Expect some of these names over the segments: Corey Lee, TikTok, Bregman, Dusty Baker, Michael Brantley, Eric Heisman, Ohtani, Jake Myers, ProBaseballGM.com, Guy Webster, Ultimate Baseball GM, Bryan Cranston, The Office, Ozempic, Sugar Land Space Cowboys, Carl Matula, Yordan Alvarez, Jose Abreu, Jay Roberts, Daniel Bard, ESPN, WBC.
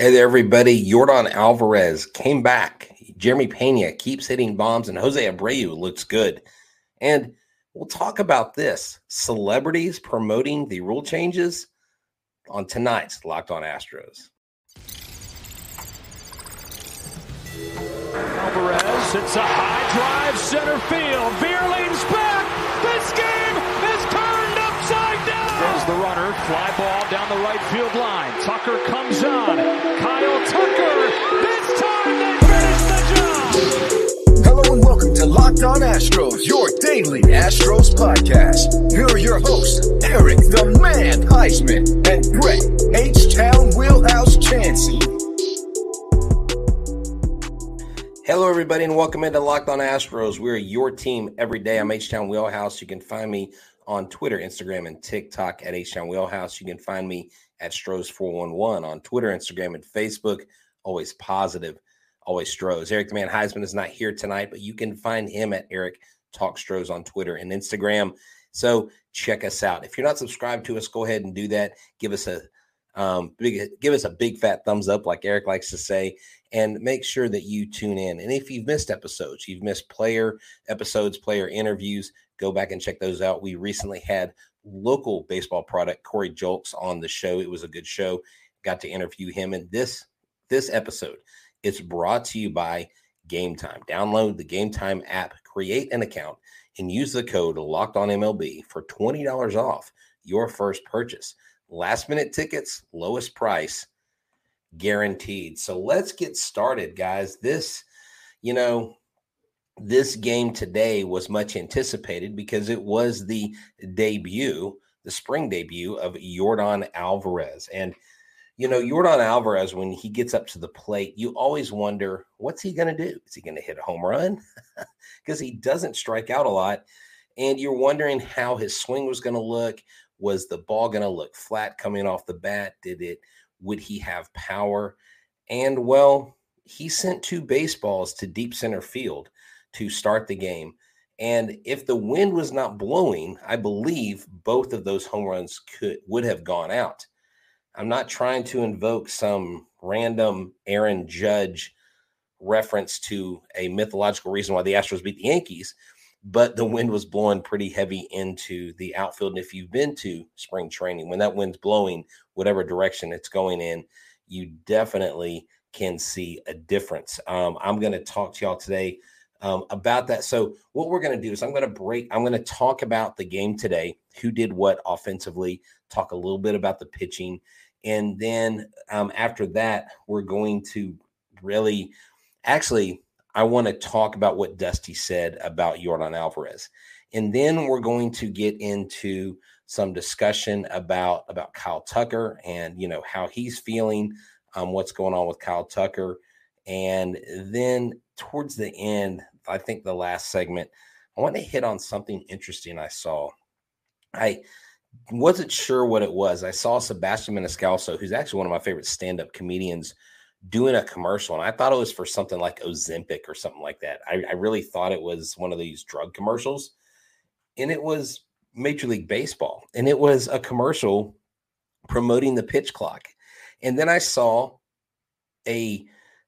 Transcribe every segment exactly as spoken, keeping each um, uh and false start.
Hey there, everybody. Yordan Alvarez came back. Jeremy Peña keeps hitting bombs, and Jose Abreu looks good. And we'll talk about this. Celebrities promoting the rule changes on tonight's Locked On Astros. Alvarez hits a high drive center field. Beer leans back. This game is turned upside down. There's the runner. Fly ball down the right field line. Tucker comes on. Kyle Tucker. This time they finish the job. Hello and welcome to Locked On Astros, your daily Astros podcast. Here are your hosts, Eric the Man Heisman and Greg H-Town Wheelhouse Chansey. Hello, everybody, and welcome into Locked On Astros. We're your team every day. I'm H-Town Wheelhouse. You can find me on Twitter, Instagram, and TikTok at H-Town Wheelhouse. You can find me at Stros four one one on Twitter, Instagram, and Facebook. Always positive, always Stros. Eric the Man Heisman is not here tonight, but you can find him at Eric Talk Stros on Twitter and Instagram. So check us out. If you're not subscribed to us, go ahead and do that. Give us a Um, big, give us a big fat thumbs up, like Eric likes to say, and make sure that you tune in. And if you've missed episodes, you've missed player episodes, player interviews, go back and check those out. We recently had local baseball product Corey Julks on the show. It was a good show. Got to interview him. And this, this episode, it's brought to you by Game Time. Download the Game Time app, create an account, and use the code Locked On M L B for twenty dollars off your first purchase. Last-minute tickets, lowest price, guaranteed. So let's get started, guys. This, you know, this game today was much anticipated because it was the debut, the spring debut of Yordan Alvarez. And, you know, Yordan Alvarez, when he gets up to the plate, you always wonder, what's he going to do? Is he going to hit a home run? Because he doesn't strike out a lot. And you're wondering how his swing was going to look. Was the ball going to look flat coming off the bat? Did it? Would he have power? And, well, he sent two baseballs to deep center field to start the game. And if the wind was not blowing, I believe both of those home runs could would have gone out. I'm not trying to invoke some random Aaron Judge reference to a mythological reason why the Astros beat the Yankees, but the wind was blowing pretty heavy into the outfield. And if you've been to spring training, when that wind's blowing, whatever direction it's going in, you definitely can see a difference. Um, I'm going to talk to y'all today um, about that. So what we're going to do is I'm going to break, I'm going to talk about the game today, who did what offensively, talk a little bit about the pitching. And then um, after that, we're going to really actually I want to talk about what Dusty said about Yordan Alvarez. And then we're going to get into some discussion about, about Kyle Tucker and, you know, how he's feeling, um, what's going on with Kyle Tucker. And then towards the end, I think the last segment, I want to hit on something interesting I saw. I wasn't sure what it was. I saw Sebastian Maniscalco, who's actually one of my favorite stand-up comedians, doing a commercial, and I thought it was for something like Ozempic or something like that. I, I really thought it was one of these drug commercials, and it was Major League Baseball, and it was a commercial promoting the pitch clock. And then I saw a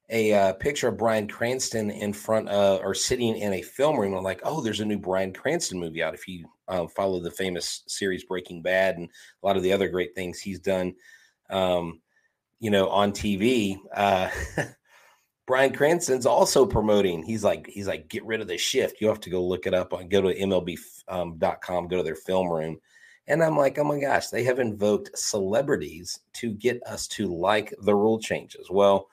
a uh, picture of Bryan Cranston in front of or sitting in a film room. I'm like, oh, there's a new Bryan Cranston movie out. If you um, follow the famous series Breaking Bad and a lot of the other great things he's done, um, you know, on T V, uh, Bryan Cranston's also promoting. He's like, he's like, get rid of the shift. You have to go look it up on, go to M L B dot com, go to their film room. And I'm like, oh my gosh, they have invoked celebrities to get us to like the rule changes. Well,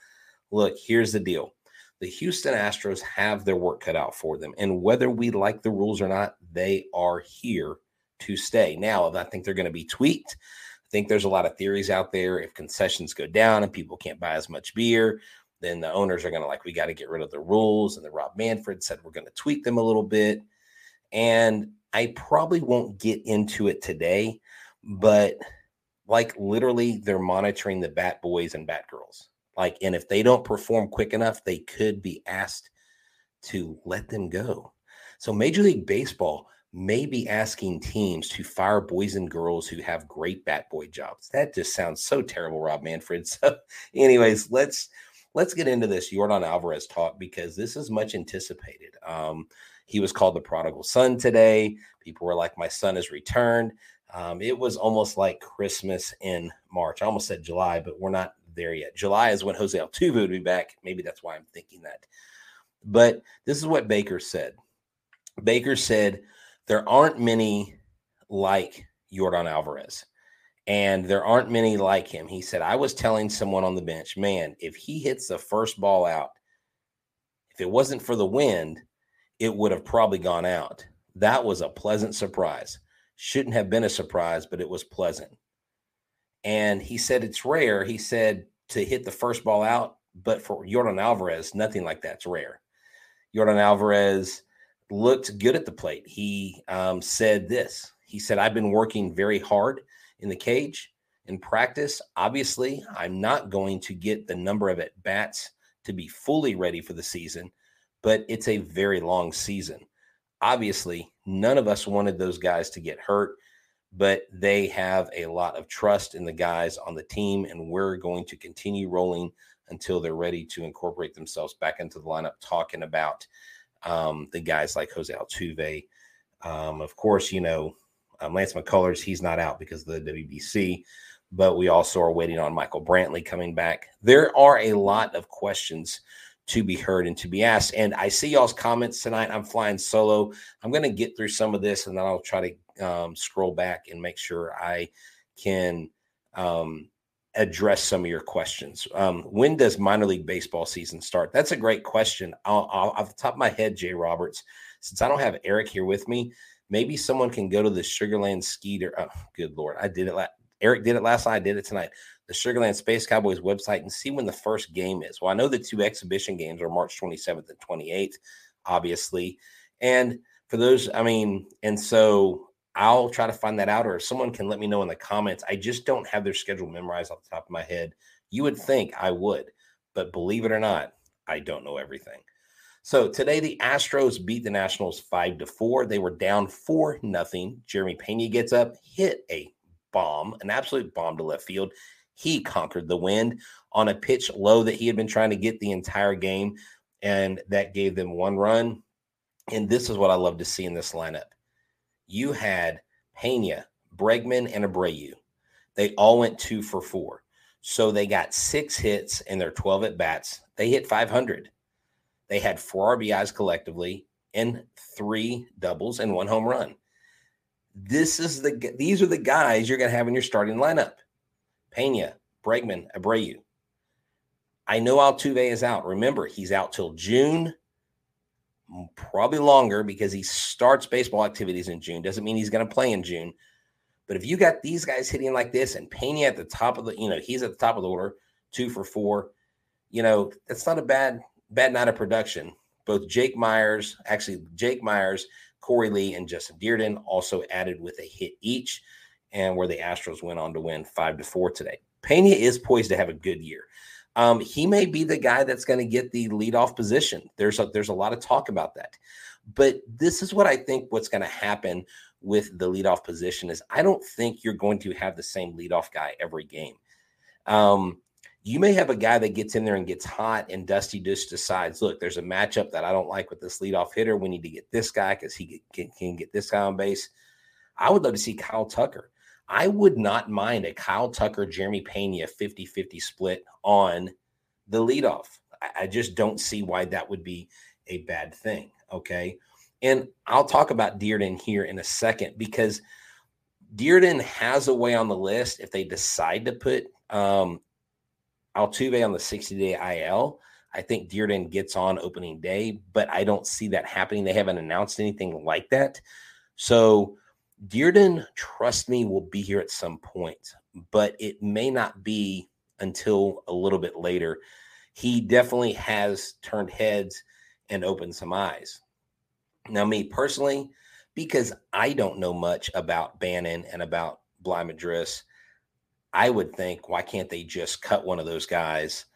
look, here's the deal. The Houston Astros have their work cut out for them. And whether we like the rules or not, they are here to stay. Now, I think they're going to be tweaked. I think there's a lot of theories out there. If concessions go down and people can't buy as much beer, then the owners are going to like, we got to get rid of the rules. And then Rob Manfred said, we're going to tweak them a little bit. And I probably won't get into it today, but like literally they're monitoring the bat boys and bat girls. Like, and if they don't perform quick enough, they could be asked to let them go. So Major League Baseball maybe asking teams to fire boys and girls who have great bat boy jobs. That just sounds so terrible, Rob Manfred. So anyways, let's let's get into this Yordan Alvarez talk, because this is much anticipated. Um, he was called the prodigal son today. People were like, my son has returned. Um, it was almost like Christmas in March. I almost said July, but we're not there yet. July is when Jose Altuve would be back. Maybe that's why I'm thinking that. But this is what Baker said. Baker said, there aren't many like Yordan Alvarez, and there aren't many like him. He said, I was telling someone on the bench, man, if he hits the first ball out, if it wasn't for the wind, it would have probably gone out. That was a pleasant surprise. Shouldn't have been a surprise, but it was pleasant. And he said, it's rare. He said to hit the first ball out, but for Yordan Alvarez, nothing like that's rare. Yordan Alvarez looked good at the plate. He um, said this. He said, I've been working very hard in the cage in practice. Obviously, I'm not going to get the number of at-bats to be fully ready for the season, but it's a very long season. Obviously, none of us wanted those guys to get hurt, but they have a lot of trust in the guys on the team, and we're going to continue rolling until they're ready to incorporate themselves back into the lineup, talking about um, the guys like Jose Altuve. Um, of course, you know, um, Lance McCullers, he's not out because of the W B C, but we also are waiting on Michael Brantley coming back. There are a lot of questions to be heard and to be asked. And I see y'all's comments tonight. I'm flying solo. I'm going to get through some of this, and then I'll try to um, scroll back and make sure I can um, – address some of your questions. Um, when does minor league baseball season start? That's a great question. I'll, I'll, off the top of my head, Jay Roberts, since I don't have Eric here with me, maybe someone can go to the Sugar Land Skeeter. Oh, good Lord. I did it. La- Eric did it last night. I did it tonight. The Sugar Land Space Cowboys website, and see when the first game is. Well, I know the two exhibition games are March twenty-seventh and twenty-eighth, obviously. And for those, I mean, and so I'll try to find that out, or if someone can let me know in the comments. I just don't have their schedule memorized off the top of my head. You would think I would, but believe it or not, I don't know everything. So today the Astros beat the Nationals five to four. They were down four nothing. Jeremy Peña gets up, hit a bomb, an absolute bomb to left field. He conquered the wind on a pitch low that he had been trying to get the entire game, and that gave them one run. And this is what I love to see in this lineup. You had Peña, Bregman, and Abreu. They all went two for four. So they got six hits in their twelve at-bats. They hit five hundred. They had four R B Is collectively and three doubles and one home run. This is the These are the guys you're going to have in your starting lineup. Peña, Bregman, Abreu. I know Altuve is out. Remember, he's out till June. Probably longer, because he starts baseball activities in June. Doesn't mean he's going to play in June. But if you got these guys hitting like this, and Peña at the top of the, you know, he's at the top of the order, two for four, you know, that's not a bad, bad night of production. Both Jake Myers, actually Jake Myers, Corey Lee, and Justin Dirden also added with a hit each, and where the Astros went on to win five to four today. Peña is poised to have a good year. Um, he may be the guy that's going to get the leadoff position. There's a, there's a lot of talk about that. But this is what I think what's going to happen with the leadoff position is, I don't think you're going to have the same leadoff guy every game. Um, you may have a guy that gets in there and gets hot, and Dusty just decides, look, there's a matchup that I don't like with this leadoff hitter. We need to get this guy because he can, can get this guy on base. I would love to see Kyle Tucker. I would not mind a Kyle Tucker, Jeremy Peña fifty-fifty split on the leadoff. I just don't see why that would be a bad thing, okay? And I'll talk about Dearden here in a second, because Dearden has a way on the list if they decide to put um, Altuve on the sixty-day I L. I think Dearden gets on opening day, but I don't see that happening. They haven't announced anything like that. So Dearden, trust me, will be here at some point, but it may not be until a little bit later. He definitely has turned heads and opened some eyes. Now, me personally, because I don't know much about Bannon and about Bly Madris, I would think, why can't they just cut one of those guys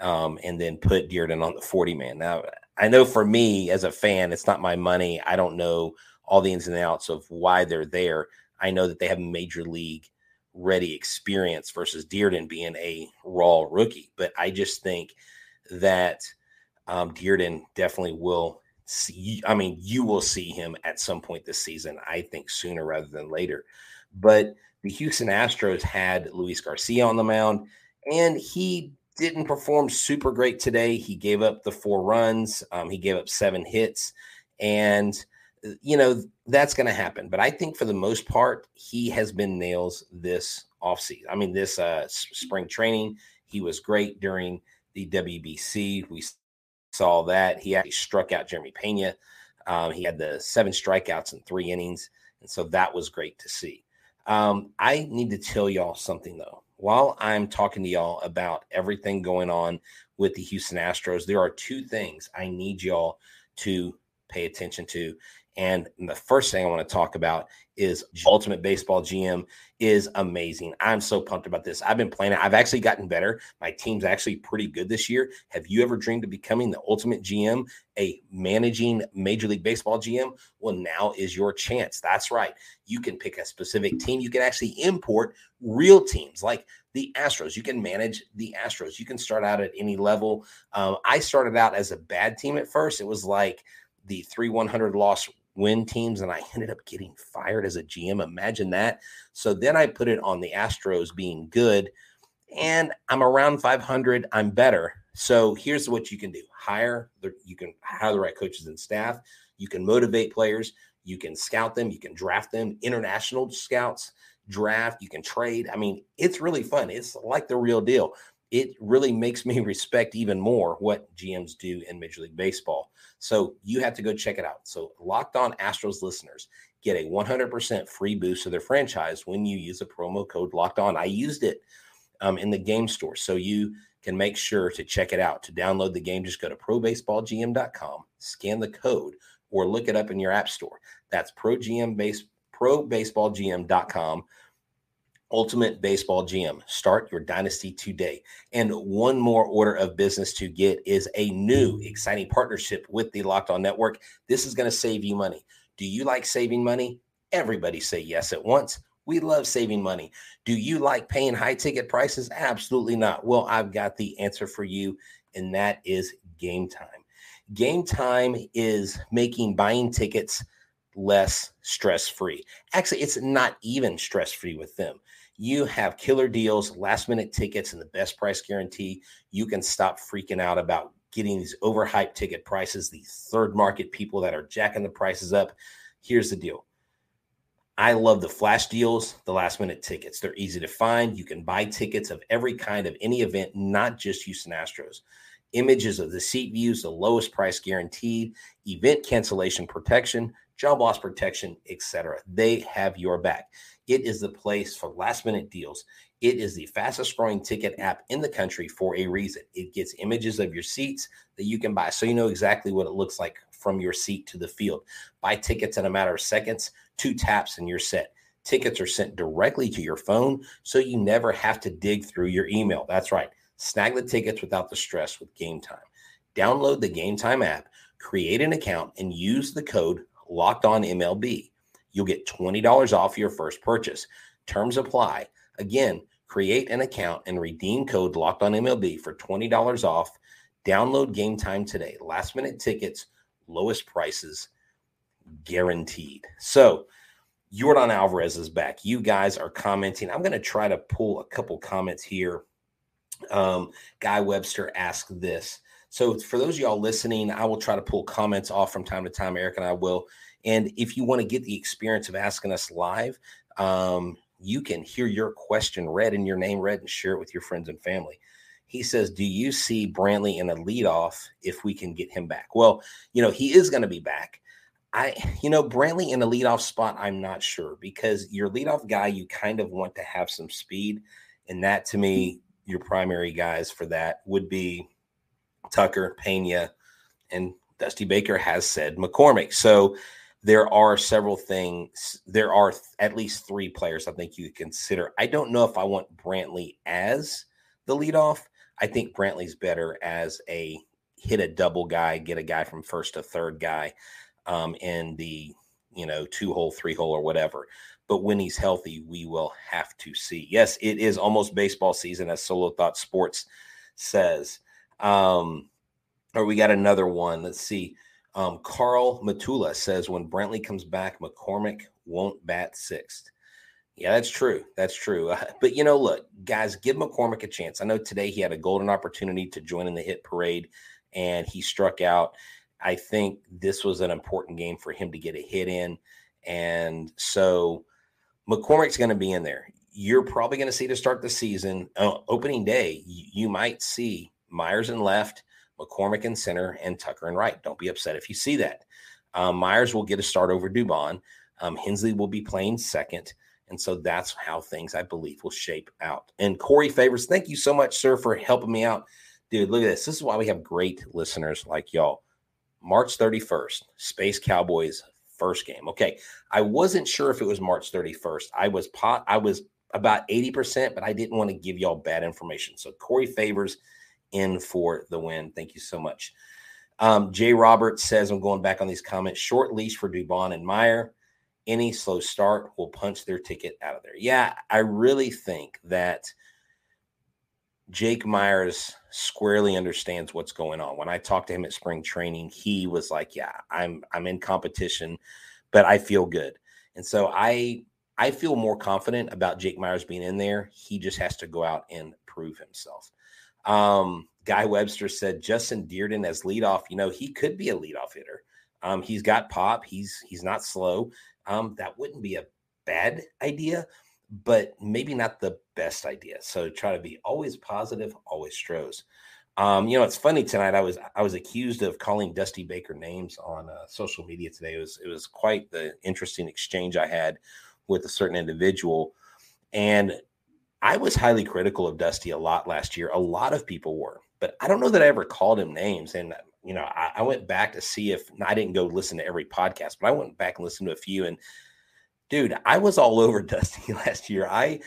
um, and then put Dearden on the forty-man? Now, I know for me as a fan, it's not my money. I don't know all the ins and outs of why they're there. I know that they have major league ready experience versus Dirden being a raw rookie, but I just think that um, Dirden definitely will see. I mean, you will see him at some point this season, I think sooner rather than later. But the Houston Astros had Luis Garcia on the mound, and he didn't perform super great today. He gave up the four runs. Um, he gave up seven hits, and you know, that's going to happen. But I think for the most part, he has been nails this offseason. I mean, this uh, spring training, he was great during the W B C. We saw that. He actually struck out Jeremy Peña. Um, he had the seven strikeouts in three innings, and so that was great to see. Um, I need to tell y'all something, though. While I'm talking to y'all about everything going on with the Houston Astros, there are two things I need y'all to pay attention to. And the first thing I want to talk about is Ultimate Baseball G M is amazing. I'm so pumped about this. I've been playing it. I've actually gotten better. My team's actually pretty good this year. Have you ever dreamed of becoming the Ultimate G M, a managing Major League Baseball G M? Well, now is your chance. That's right. You can pick a specific team. You can actually import real teams like the Astros. You can manage the Astros. You can start out at any level. Um, I started out as a bad team at first. It was like the three one hundred loss win teams, and I ended up getting fired as a G M. Imagine that. So then I put it on the Astros being good, and I'm around five hundred. I'm better. So here's what you can do. Hire the, you can hire the right coaches and staff. You can motivate players. You can scout them. You can draft them. International scouts draft. You can trade. I mean, it's really fun. It's like the real deal. It really makes me respect even more what G Ms do in Major League Baseball. So you have to go check it out. So Locked On Astros listeners get a one hundred percent free boost to their franchise when you use a promo code Locked On. I used it um, in the game store, so you can make sure to check it out. To download the game, just go to Pro Baseball G M dot com, scan the code, or look it up in your app store. That's Pro Baseball G M dot com. Ultimate Baseball G M. Start your dynasty today. And one more order of business to get is a new exciting partnership with the Locked On Network. This is going to save you money. Do you like saving money? Everybody say yes at once. We love saving money. Do you like paying high ticket prices? Absolutely not. Well, I've got the answer for you, and that is Game Time. Game Time is making buying tickets less stress-free. Actually, it's not even stress-free with them. You have killer deals, last-minute tickets, and the best price guarantee. You can stop freaking out about getting these overhyped ticket prices, these third-market people that are jacking the prices up. Here's the deal. I love the flash deals, the last-minute tickets. They're easy to find. You can buy tickets of every kind of any event, not just Houston Astros. Images of the seat views, the lowest price guaranteed, event cancellation protection, job loss protection, et cetera. They have your back. It is the place for last-minute deals. It is the fastest-growing ticket app in the country for a reason. It gets images of your seats that you can buy, so you know exactly what it looks like from your seat to the field. Buy tickets in a matter of seconds, two taps, and you're set. Tickets are sent directly to your phone, so you never have to dig through your email. That's right. Snag the tickets without the stress with Game Time. Download the Game Time app, create an account, and use the code Locked On M L B. You'll get twenty dollars off your first purchase. Terms apply. Again, create an account and redeem code Locked On M L B for twenty dollars off. Download Game Time today. Last minute tickets, lowest prices guaranteed. So Yordan Alvarez is back. You guys are commenting. I'm going to try to pull a couple comments here. Um, Guy Webster asked this. So for those of y'all listening, I will try to pull comments off from time to time. Eric and I will. And if you want to get the experience of asking us live, um, you can hear your question read and your name read and share it with your friends and family. He says, do you see Brantley in a leadoff if we can get him back? Well, you know, he is going to be back. I, you know, Brantley in a leadoff spot, I'm not sure, because your leadoff guy, you kind of want to have some speed. And that, to me, your primary guys for that would be Tucker, Pena, and Dusty Baker has said McCormick. So there are several things. There are th- at least three players I think you consider. I don't know if I want Brantley as the leadoff. I think Brantley's better as a hit a double guy, get a guy from first to third guy um, in the you know, two hole, three hole or whatever. But when he's healthy, we will have to see. Yes, it is almost baseball season, as Solo Thought Sports says. Um, or we got another one. Let's see. Um, Carl Matula says, when Brantley comes back, McCormick won't bat sixth. Yeah, that's true. That's true. Uh, but, you know, look, guys, give McCormick a chance. I know today he had a golden opportunity to join in the hit parade, and he struck out. I think this was an important game for him to get a hit in. And so McCormick's going to be in there. You're probably going to see to start the season, uh, opening day, you, you might see Myers in left, McCormick in center, and Tucker in right. Don't be upset if you see that. Um, Myers will get a start over Dubon. Um, Hensley will be playing second. And so that's how things, I believe, will shape out. And Corey Favors, thank you so much, sir, for helping me out. Dude, look at this. This is why we have great listeners like y'all. March thirty-first, Space Cowboys first game. Okay, I wasn't sure if it was March thirty-first. I was pot, I was about eighty percent, but I didn't want to give y'all bad information. So Corey Favors in for the win. Thank you so much. Um, Jay Roberts says, I'm going back on these comments, short leash for Dubon and Meyer. Any slow start will punch their ticket out of there. Yeah, I really think that Jake Myers squarely understands what's going on. When I talked to him at spring training, he was like, yeah, I'm I'm in competition, but I feel good. And so I I feel more confident about Jake Myers being in there. He just has to go out and prove himself. Um, Guy Webster said, Justin Dirden as leadoff, you know, he could be a leadoff hitter. Um, he's got pop. He's he's not slow. Um, that wouldn't be a bad idea, but maybe not the best idea. So try to be always positive, always Stros. Um, you know, it's funny tonight. I was I was accused of calling Dusty Baker names on uh, social media today. It was it was quite the interesting exchange I had with a certain individual, and I was highly critical of Dusty a lot last year. A lot of people were, but I don't know that I ever called him names. And you know, I, I went back to see if I didn't go listen to every podcast, but I went back and listened to a few. And dude, I was all over Dusty last year. I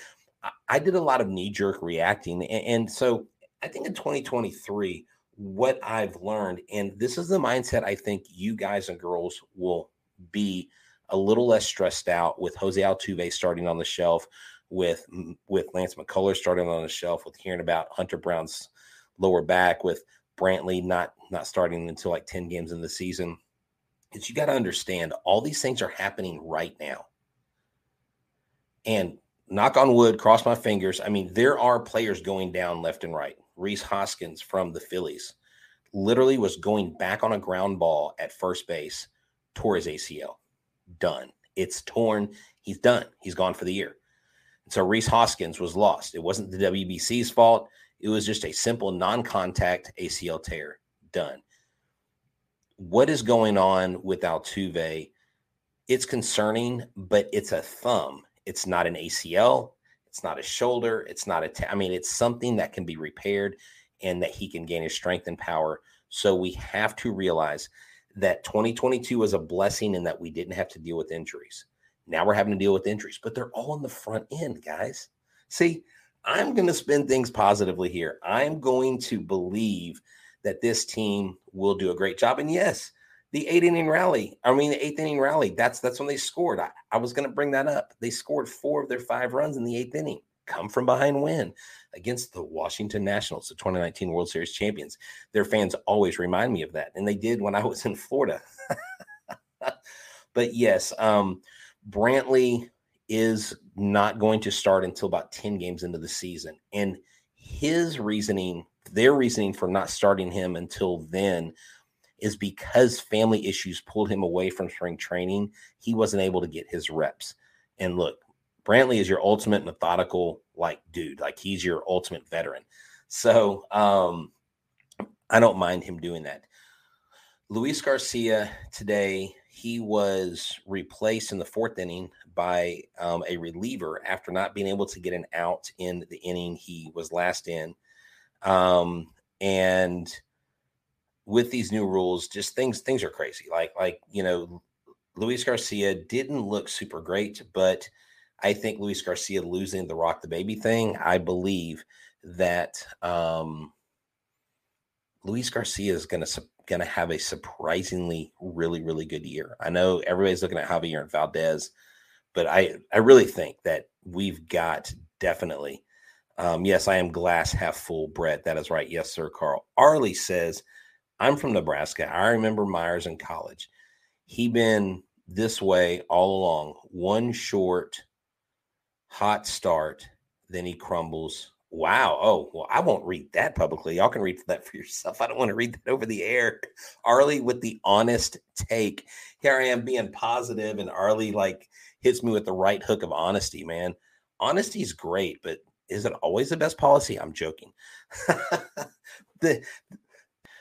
I did a lot of knee jerk reacting, and, and so I think in twenty twenty-three, what I've learned, and this is the mindset I think you guys and girls will be a little less stressed out with Jose Altuve starting on the shelf, with with Lance McCullers starting on the shelf, with hearing about Hunter Brown's lower back, with Brantley not not starting until like ten games in the season, is you got to understand all these things are happening right now. And knock on wood, cross my fingers, I mean, there are players going down left and right. Reese Hoskins from the Phillies literally was going back on a ground ball at first base, tore his A C L. Done. It's torn. He's done. He's gone for the year. And so Reese Hoskins was lost. It wasn't the W B C's fault. It was just a simple non-contact A C L tear. Done. What is going on with Altuve? It's concerning, but it's a thumb. It's not an A C L. It's not a shoulder. It's not a, t- I mean, it's something that can be repaired and that he can gain his strength and power. So we have to realize that twenty twenty-two was a blessing in that we didn't have to deal with injuries. Now we're having to deal with injuries, but they're all on the front end, guys. See, I'm going to spin things positively here. I'm going to believe that this team will do a great job. And yes, the eight inning rally, I mean, the eighth inning rally, that's that's when they scored. I, I was going to bring that up. They scored four of their five runs in the eighth inning. Come from behind win against the Washington Nationals, the twenty nineteen World Series champions. Their fans always remind me of that. And they did when I was in Florida. But yes, um, Brantley is not going to start until about ten games into the season. And his reasoning, their reasoning for not starting him until then is because family issues pulled him away from spring training. He wasn't able to get his reps. And look, Brantley is your ultimate methodical, like, dude, like he's your ultimate veteran. So um, I don't mind him doing that. Luis Garcia today, he was replaced in the fourth inning by um, a reliever after not being able to get an out in the inning he was last in. Um, and with these new rules, just things, things are crazy. Like, like, you know, Luis Garcia didn't look super great, but I think Luis Garcia losing the rock the baby thing, I believe that um, Luis Garcia is going to going to have a surprisingly really, really good year. I know everybody's looking at Javier and Valdez, but I, I really think that we've got definitely um, – yes, I am glass half full, Brett. That is right. Yes, sir, Carl. Arlie says, I'm from Nebraska. I remember Myers in college. He been this way all along. One short, hot start, then he crumbles. Wow. Oh, well, I won't read that publicly. Y'all can read that for yourself. I don't want to read that over the air. Arlie with the honest take. Here I am being positive, and Arlie like hits me with the right hook of honesty, man. Honesty is great, but is it always the best policy? I'm joking. the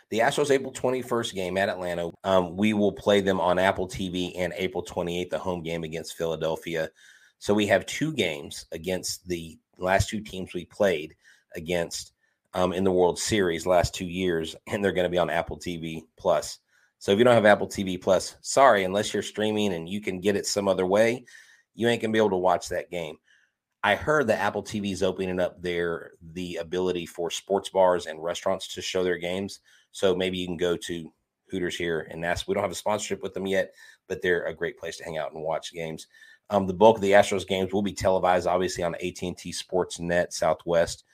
The Astros April twenty-first game at Atlanta. Um, we will play them on Apple T V, and April twenty-eighth, the home game against Philadelphia. So we have two games against the last two teams we played against um, in the World Series last two years, and they're going to be on Apple T V Plus. So if you don't have Apple T V Plus, sorry, unless you're streaming and you can get it some other way, you ain't going to be able to watch that game. I heard that Apple T V is opening up their the ability for sports bars and restaurants to show their games. So maybe you can go to Hooters here and ask. We don't have a sponsorship with them yet, but they're a great place to hang out and watch games. Um, the bulk of the Astros games will be televised, obviously, on A T and T Sportsnet Southwest.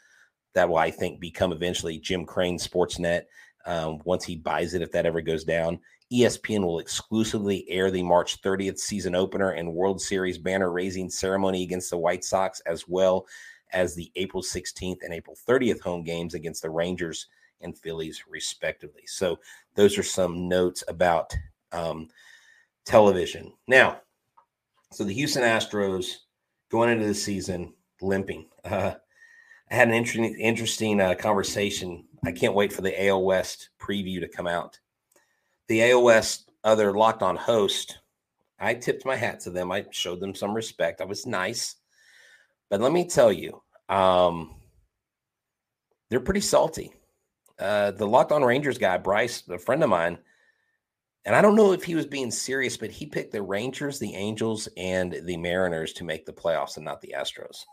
That will, I think, become eventually Jim Crane's Sportsnet um, once he buys it, if that ever goes down. E S P N will exclusively air the March thirtieth season opener and World Series banner-raising ceremony against the White Sox, as well as the April sixteenth and April thirtieth home games against the Rangers and Phillies, respectively. So those are some notes about um, television. Now, so the Houston Astros going into the season limping. Uh, I had an interesting, interesting uh, conversation. I can't wait for the A L West preview to come out. The A L West other Locked On host, I tipped my hat to them. I showed them some respect. I was nice. But let me tell you, um, they're pretty salty. Uh, the Locked On Rangers guy, Bryce, a friend of mine, and I don't know if he was being serious, but he picked the Rangers, the Angels, and the Mariners to make the playoffs and not the Astros.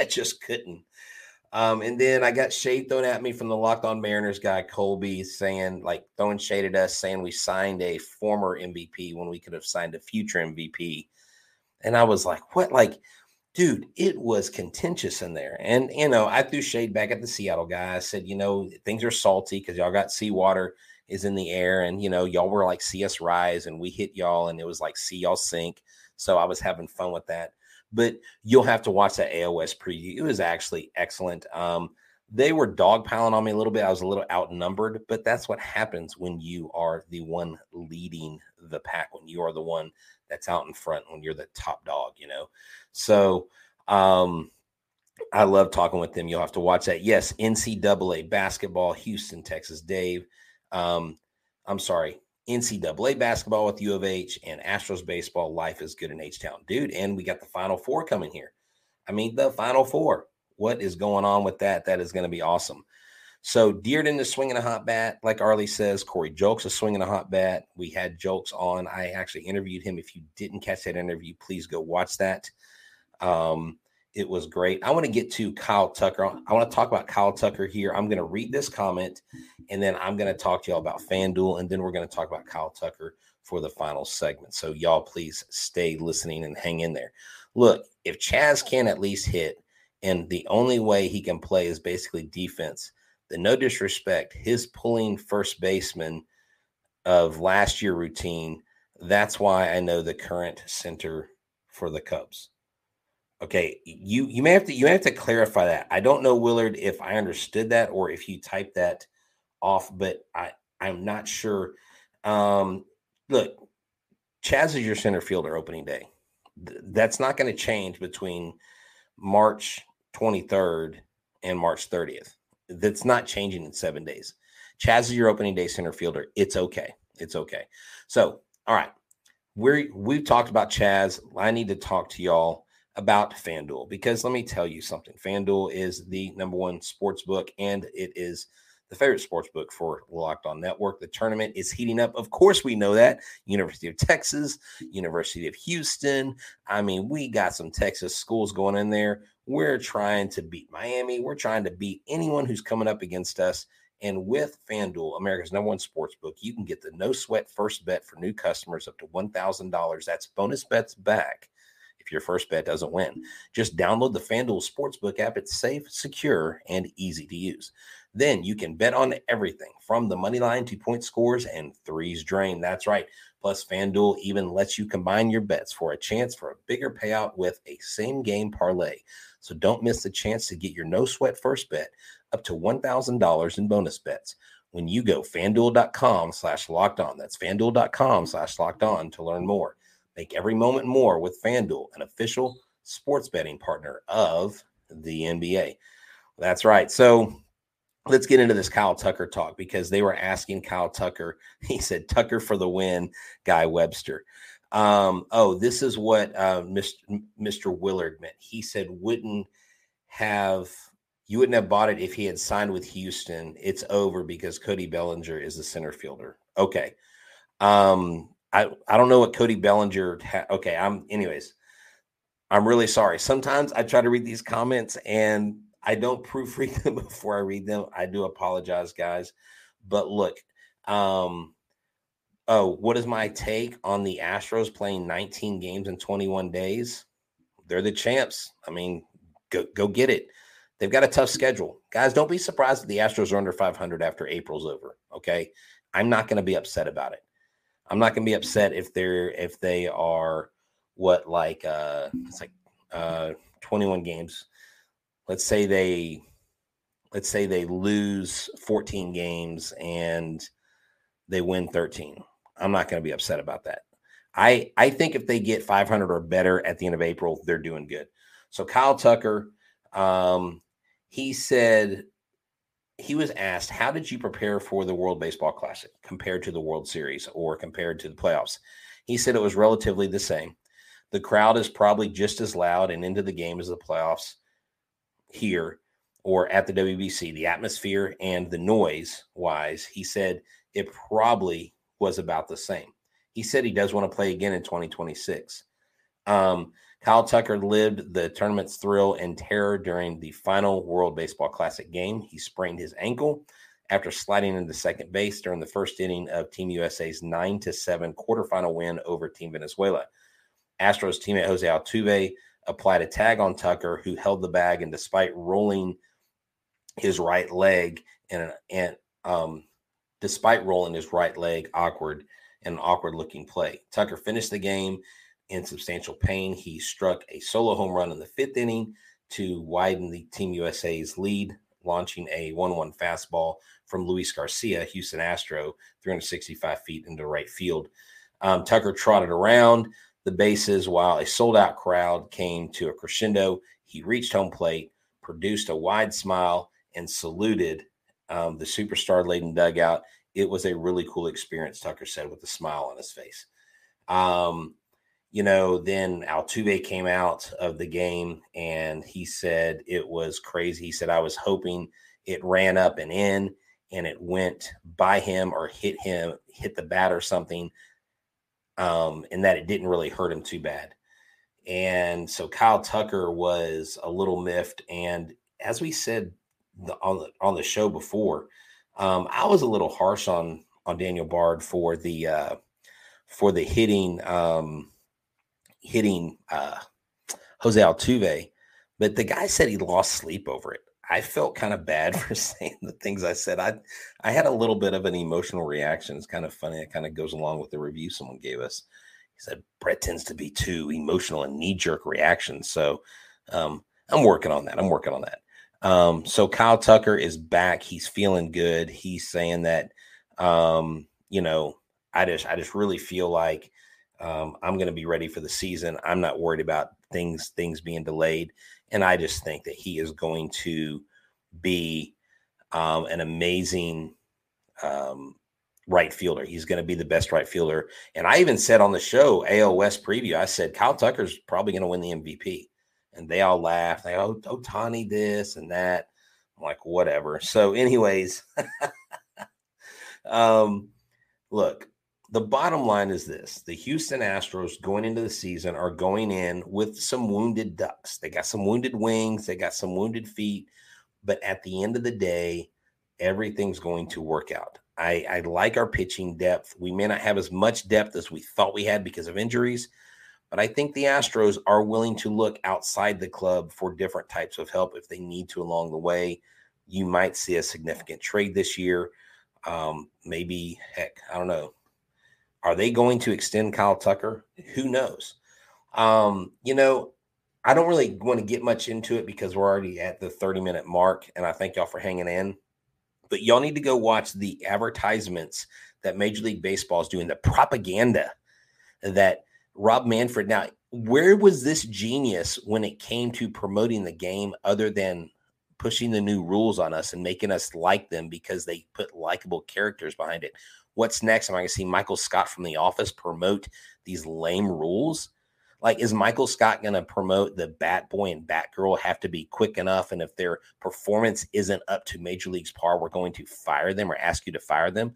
I just couldn't. Um, and then I got shade thrown at me from the Locked On Mariners guy, Colby, saying, like, throwing shade at us, saying we signed a former M V P when we could have signed a future M V P. And I was like, what? Like, dude, it was contentious in there. And, you know, I threw shade back at the Seattle guy. I said, you know, things are salty because y'all got seawater is in the air. And, you know, y'all were like, see us rise, and we hit y'all, and it was like, see y'all sink. So I was having fun with that. But you'll have to watch that A L West preview. It was actually excellent. Um, they were dogpiling on me a little bit. I was a little outnumbered, but that's what happens when you are the one leading the pack, when you are the one that's out in front, when you're the top dog, you know. So um, I love talking with them. You'll have to watch that. Yes, N C double A basketball, Houston, Texas, Dave. Um, I'm sorry, N C double A basketball with U of H, and Astros baseball, life is good in H-Town. Dude, and we got the Final Four coming here. I mean, the Final Four. What is going on with that? That is going to be awesome. So Dirden is swinging a hot bat, like Arlie says. Corey Julks is swinging a hot bat. We had Julks on. I actually interviewed him. If you didn't catch that interview, please go watch that. Um, it was great. I want to get to Kyle Tucker. I want to talk about Kyle Tucker here. I'm going to read this comment, and then I'm going to talk to y'all about FanDuel, and then we're going to talk about Kyle Tucker for the final segment. So y'all please stay listening and hang in there. Look, if Chaz can at least hit, and the only way he can play is basically defense, the no disrespect, his pulling first baseman of last year routine, that's why I know the current center for the Cubs. Okay, you you may have to you may have to clarify that. I don't know, Willard, if I understood that or if you typed that off, but I, I'm not sure. Um, look, Chaz is your center fielder opening day. Th- that's not going to change between March twenty-third and March thirtieth. That's not changing in seven days. Chaz is your opening day center fielder. It's okay. It's okay. So, all right. We're, we've talked about Chaz. I need to talk to y'all about FanDuel, because let me tell you something. FanDuel is the number one sports book, and it is the favorite sports book for Locked On Network. The tournament is heating up. Of course, we know that. University of Texas, University of Houston. I mean, we got some Texas schools going in there. We're trying to beat Miami. We're trying to beat anyone who's coming up against us. And with FanDuel, America's number one sportsbook, you can get the no-sweat first bet for new customers up to one thousand dollars. That's bonus bets back if your first bet doesn't win. Just download the FanDuel Sportsbook app. It's safe, secure, and easy to use. Then you can bet on everything from the money line to point scores and threes drained. That's right. Plus, FanDuel even lets you combine your bets for a chance for a bigger payout with a same-game parlay. So don't miss the chance to get your no-sweat first bet up to one thousand dollars in bonus bets when you go FanDuel.com slash locked on. That's FanDuel.com slash locked on to learn more. Make every moment more with FanDuel, an official sports betting partner of the N B A. That's right. So let's get into this Kyle Tucker talk, because they were asking Kyle Tucker. He said, Tucker for the win, Guy Webster. Um, oh, this is what uh, Mister Mister Willard meant. He said, wouldn't have, you wouldn't have bought it if he had signed with Houston. It's over because Cody Bellinger is the center fielder. Okay. Um I, I don't know what Cody Bellinger ha- – okay, I'm – anyways, I'm really sorry. Sometimes I try to read these comments, and I don't proofread them before I read them. I do apologize, guys. But look, um, oh, what is my take on the Astros playing nineteen games in twenty-one days? They're the champs. I mean, go, go get it. They've got a tough schedule. Guys, don't be surprised that the Astros are under five hundred after April's over, okay? I'm not going to be upset about it. I'm not gonna be upset if they're if they are what like uh it's like uh twenty-one games. Let's say they let's say they lose fourteen games and they win thirteen. I'm not gonna be upset about that. I I think if they get five hundred or better at the end of April, they're doing good. So Kyle Tucker, um, he said he was asked, how did you prepare for the World Baseball Classic compared to the World Series or compared to the playoffs? He said it was relatively the same. The crowd is probably just as loud and into the game as the playoffs here or at the W B C. The atmosphere and the noise-wise, he said it probably was about the same. He said he does want to play again in twenty twenty-six. Um, Kyle Tucker lived the tournament's thrill and terror during the final World Baseball Classic game. He sprained his ankle after sliding into second base during the first inning of Team U S A's nine to seven quarterfinal win over Team Venezuela. Astros teammate Jose Altuve applied a tag on Tucker, who held the bag, and despite rolling his right leg and and um, despite rolling his right leg awkward in an awkward-looking play, Tucker finished the game in substantial pain. He struck a solo home run in the fifth inning to widen the Team U S A's lead, launching a one-one fastball from Luis Garcia, Houston Astro, three hundred sixty-five feet into right field. Um, Tucker trotted around the bases while a sold-out crowd came to a crescendo. He reached home plate, produced a wide smile, and saluted um, the superstar-laden dugout. It was a really cool experience, Tucker said, with a smile on his face. Um, You know, then Altuve came out of the game and he said it was crazy. He said, I was hoping it ran up and in and it went by him or hit him, hit the bat or something, um, and that it didn't really hurt him too bad. And so Kyle Tucker was a little miffed. And as we said the, on, the, on the show before, um, I was a little harsh on, on Daniel Bard for the, uh, for the hitting um, – hitting uh, Jose Altuve, but the guy said he lost sleep over it. I felt kind of bad for saying the things I said. I I had a little bit of an emotional reaction. It's kind of funny. It kind of goes along with the review someone gave us. He said, Brett tends to be too emotional and knee-jerk reactions. So um, I'm working on that. I'm working on that. Um, so Kyle Tucker is back. He's feeling good. He's saying that, um, you know, I just I just really feel like Um, I'm going to be ready for the season. I'm not worried about things things being delayed. And I just think that he is going to be um, an amazing um, right fielder. He's going to be the best right fielder. And I even said on the show, A L West preview, I said, Kyle Tucker's probably going to win the M V P. And they all laughed. They, oh, Ohtani this and that. I'm like, whatever. So anyways, um, look. The bottom line is this. The Houston Astros going into the season are going in with some wounded ducks. They got some wounded wings. They got some wounded feet. But at the end of the day, everything's going to work out. I, I like our pitching depth. We may not have as much depth as we thought we had because of injuries, but I think the Astros are willing to look outside the club for different types of help if they need to along the way. You might see a significant trade this year. Um, maybe, heck, I don't know. Are they going to extend Kyle Tucker? Who knows? Um, you know, I don't really want to get much into it because we're already at the thirty-minute mark, and I thank y'all for hanging in. But y'all need to go watch the advertisements that Major League Baseball is doing, the propaganda that Rob Manfred. Now, where was this genius when it came to promoting the game other than pushing the new rules on us and making us like them because they put likable characters behind it? What's next? Am I going to see Michael Scott from The Office promote these lame rules? Like, is Michael Scott going to promote the bat boy and bat girl have to be quick enough? And if their performance isn't up to Major League's par, we're going to fire them or ask you to fire them.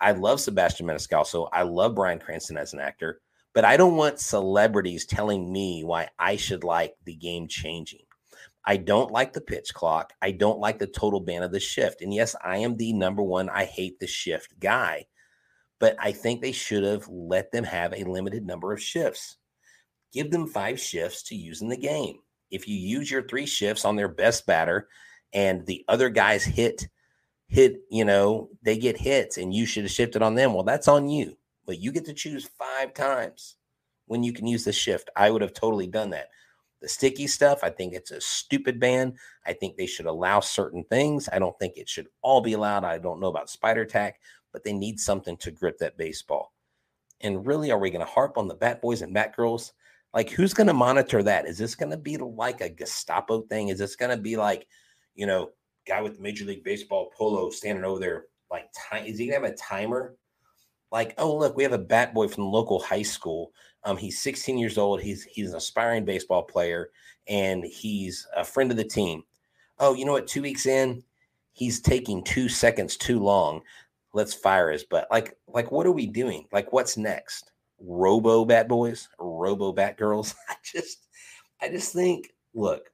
I love Sebastian Maniscalco. I love Bryan Cranston as an actor, but I don't want celebrities telling me why I should like the game changing. I don't like the pitch clock. I don't like the total ban of the shift. And yes, I am the number one, I hate the shift guy, but I think they should have let them have a limited number of shifts. Give them five shifts to use in the game. If you use your three shifts on their best batter and the other guys hit, hit, you know, they get hits and you should have shifted on them. Well, that's on you, but you get to choose five times when you can use the shift. I would have totally done that. The sticky stuff, I think it's a stupid ban. I think they should allow certain things. I don't think it should all be allowed. I don't know about spider tack, but they need something to grip that baseball. And really, are we going to harp on the bat boys and bat girls? Like, who's going to monitor that? Is this going to be like a Gestapo thing? Is this going to be like, you know, guy with Major League Baseball polo standing over there? Like, time, is he going to have a timer? Like, oh, look, we have a bat boy from the local high school. Um, he's sixteen years old. He's he's an aspiring baseball player, and he's a friend of the team. Oh, you know what? Two weeks in, he's taking two seconds too long. Let's fire his butt. Like, like, what are we doing? Like, what's next? Robo bat boys, robo bat girls. I just, I just think, look,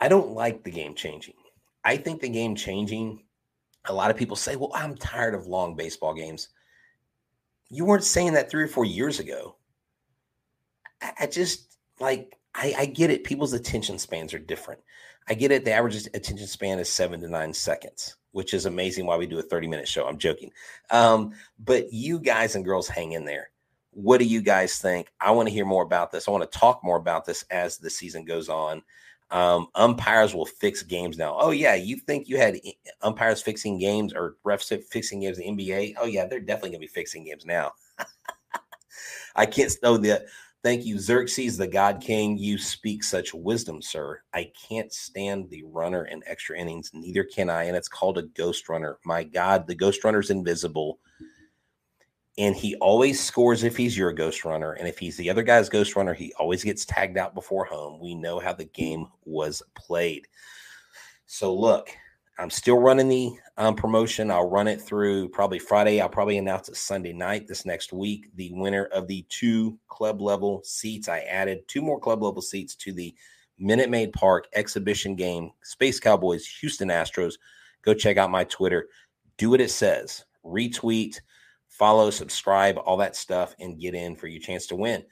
I don't like the game changing. I think the game changing, a lot of people say, well, I'm tired of long baseball games. You weren't saying that three or four years ago. I, I just like, I, I get it. People's attention spans are different. I get it. The average attention span is seven to nine seconds, which is amazing why we do a thirty-minute show. I'm joking. Um, but you guys and girls, hang in there. What do you guys think? I want to hear more about this. I want to talk more about this as the season goes on. Um, umpires will fix games now. Oh, yeah, you think you had umpires fixing games or refs fixing games in the N B A? Oh, yeah, they're definitely going to be fixing games now. I can't know that. Thank you, Xerxes, the God King. You speak such wisdom, sir. I can't stand the runner in extra innings. Neither can I, and it's called a ghost runner. My God, the ghost runner's invisible, and he always scores if he's your ghost runner, and if he's the other guy's ghost runner, he always gets tagged out before home. We know how the game was played. So, look, I'm still running the um, promotion. I'll run it through probably Friday. I'll probably announce it Sunday night this next week. The winner of the two club level seats. I added two more club level seats to the Minute Maid Park exhibition game, Space Cowboys, Houston Astros. Go check out my Twitter. Do what it says. Retweet, follow, subscribe, all that stuff, and get in for your chance to win.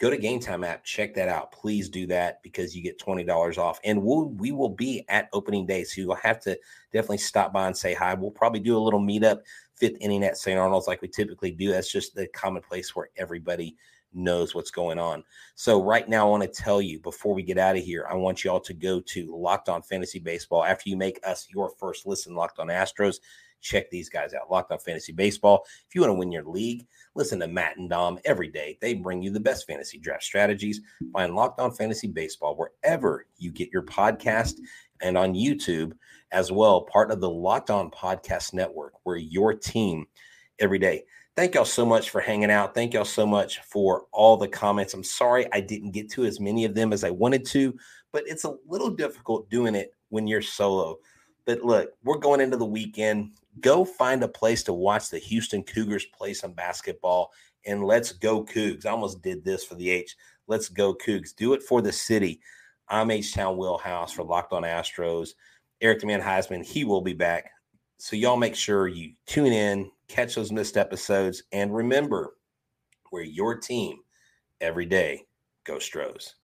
Go to Game Time app. Check that out. Please do that because you get twenty dollars off. And we'll, we will be at opening day, so you'll have to definitely stop by and say hi. We'll probably do a little meetup, fifth inning at Saint Arnold's like we typically do. That's just the common place where everybody knows what's going on. So right now I want to tell you, before we get out of here, I want you all to go to Locked On Fantasy Baseball. After you make us your first listen, Locked On Astros, check these guys out. Locked On Fantasy Baseball. If you want to win your league, listen to Matt and Dom every day. They bring you the best fantasy draft strategies. Find Locked On Fantasy Baseball wherever you get your podcast and on YouTube as well. Part of the Locked On Podcast Network, where your team every day. Thank y'all so much for hanging out. Thank y'all so much for all the comments. I'm sorry I didn't get to as many of them as I wanted to, but it's a little difficult doing it when you're solo. But look, we're going into the weekend. Go find a place to watch the Houston Cougars play some basketball, and let's go Cougs. I almost did this for the H. Let's go Cougs. Do it for the city. I'm H-Town Will House for Locked On Astros. Eric the Man Heisman, he will be back. So y'all make sure you tune in, catch those missed episodes, and remember, we're your team every day. Go Stros.